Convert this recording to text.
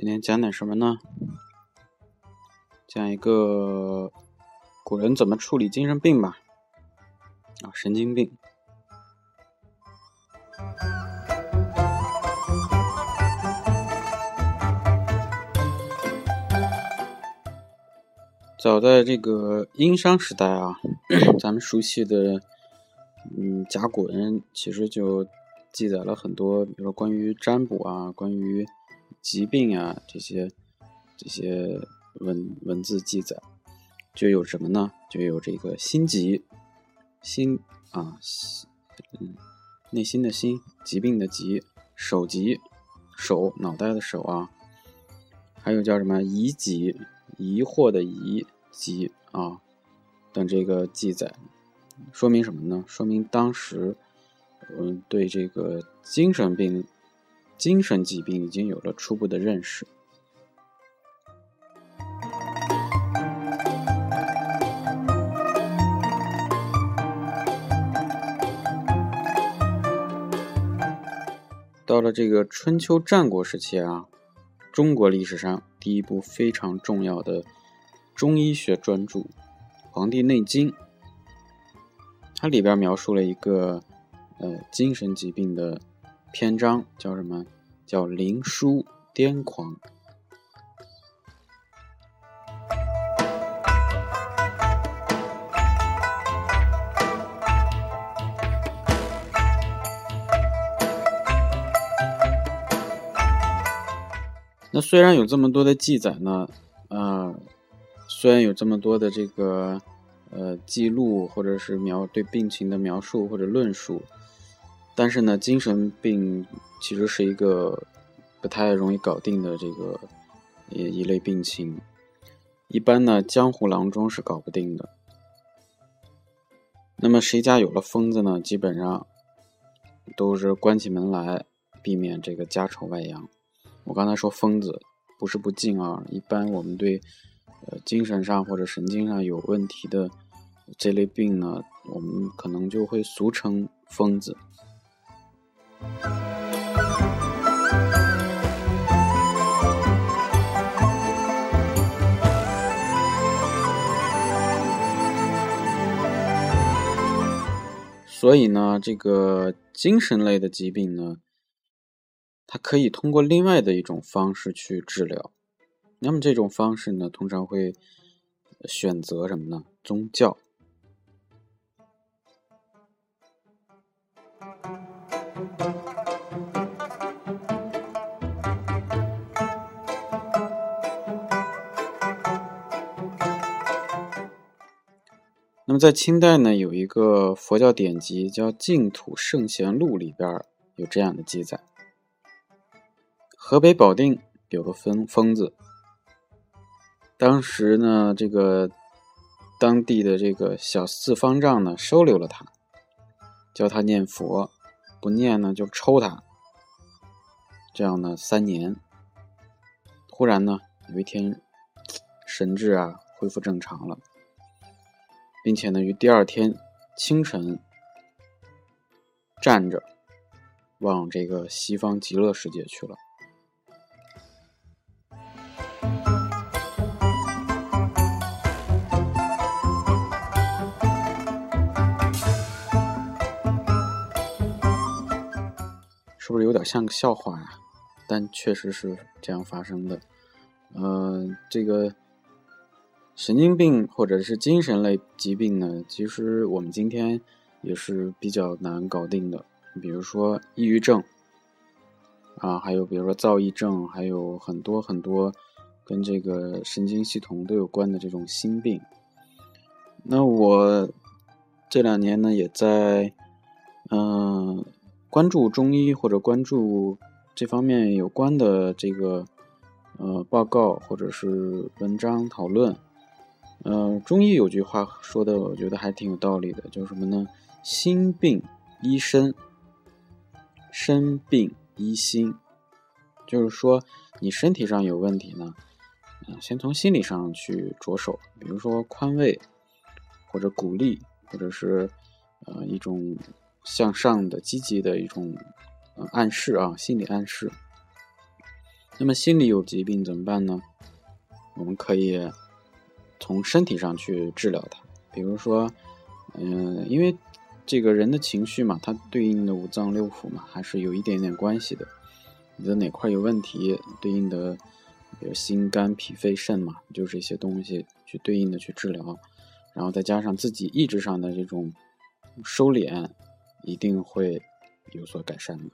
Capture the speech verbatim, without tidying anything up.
今天讲点什么呢？讲一个古人怎么处理精神病吧，啊，神经病。早在这个殷商时代啊，咱们熟悉的嗯甲骨文其实就记载了很多，比如说关于占卜啊，关于疾病啊，这些这些文文字记载，就有什么呢？就有这个心疾，心啊，嗯，内心的心，疾病的疾，手疾，手脑袋的手啊，还有叫什么疑疾，疑惑的疑疾啊等这个记载，说明什么呢？说明当时嗯对这个精神病。精神疾病已经有了初步的认识。到了这个春秋战国时期啊，中国历史上第一部非常重要的中医学专著《黄帝内经》，它里边描述了一个呃精神疾病的篇章，叫什么？叫灵枢癫狂。那虽然有这么多的记载呢，呃，虽然有这么多的这个呃记录，或者是描对病情的描述或者论述。但是呢，精神病其实是一个不太容易搞定的这个一类病情，一般呢江湖郎中是搞不定的。那么谁家有了疯子呢，基本上都是关起门来，避免这个家丑外扬。我刚才说疯子不是不敬啊，一般我们对呃精神上或者神经上有问题的这类病呢，我们可能就会俗称疯子。所以呢，这个精神类的疾病呢，它可以通过另外的一种方式去治疗。那么这种方式呢，通常会选择什么呢？宗教。那么在清代呢，有一个佛教典籍叫《净土圣贤录》，里边有这样的记载：河北保定有个疯疯子，当时呢，这个当地的这个小四方丈呢，收留了他，教他念佛，不念呢就抽他。这样呢，三年，忽然呢，有一天神智啊恢复正常了。并且呢，于第二天清晨站着往这个西方极乐世界去了。是不是有点像个笑话呀？但确实是这样发生的。呃，这个神经病或者是精神类疾病呢，其实我们今天也是比较难搞定的，比如说抑郁症啊，还有比如说躁郁症，还有很多很多跟这个神经系统都有关的这种心病。那我这两年呢，也在嗯、呃、关注中医或者关注这方面有关的这个呃报告或者是文章讨论。呃，中医有句话说的，我觉得还挺有道理的，叫什么呢？心病医身，身病医心。就是说，你身体上有问题呢，嗯、呃，先从心理上去着手，比如说宽慰，或者鼓励，或者是呃一种向上的、积极的一种、呃、暗示啊，心理暗示。那么心理有疾病怎么办呢？我们可以从身体上去治疗它，比如说，嗯、呃，因为这个人的情绪嘛，它对应的五脏六腑嘛，还是有一点点关系的。你的哪块有问题，对应的比如心、肝、脾、肺、肾嘛，就这些东西去对应的去治疗，然后再加上自己意志上的这种收敛，一定会有所改善的。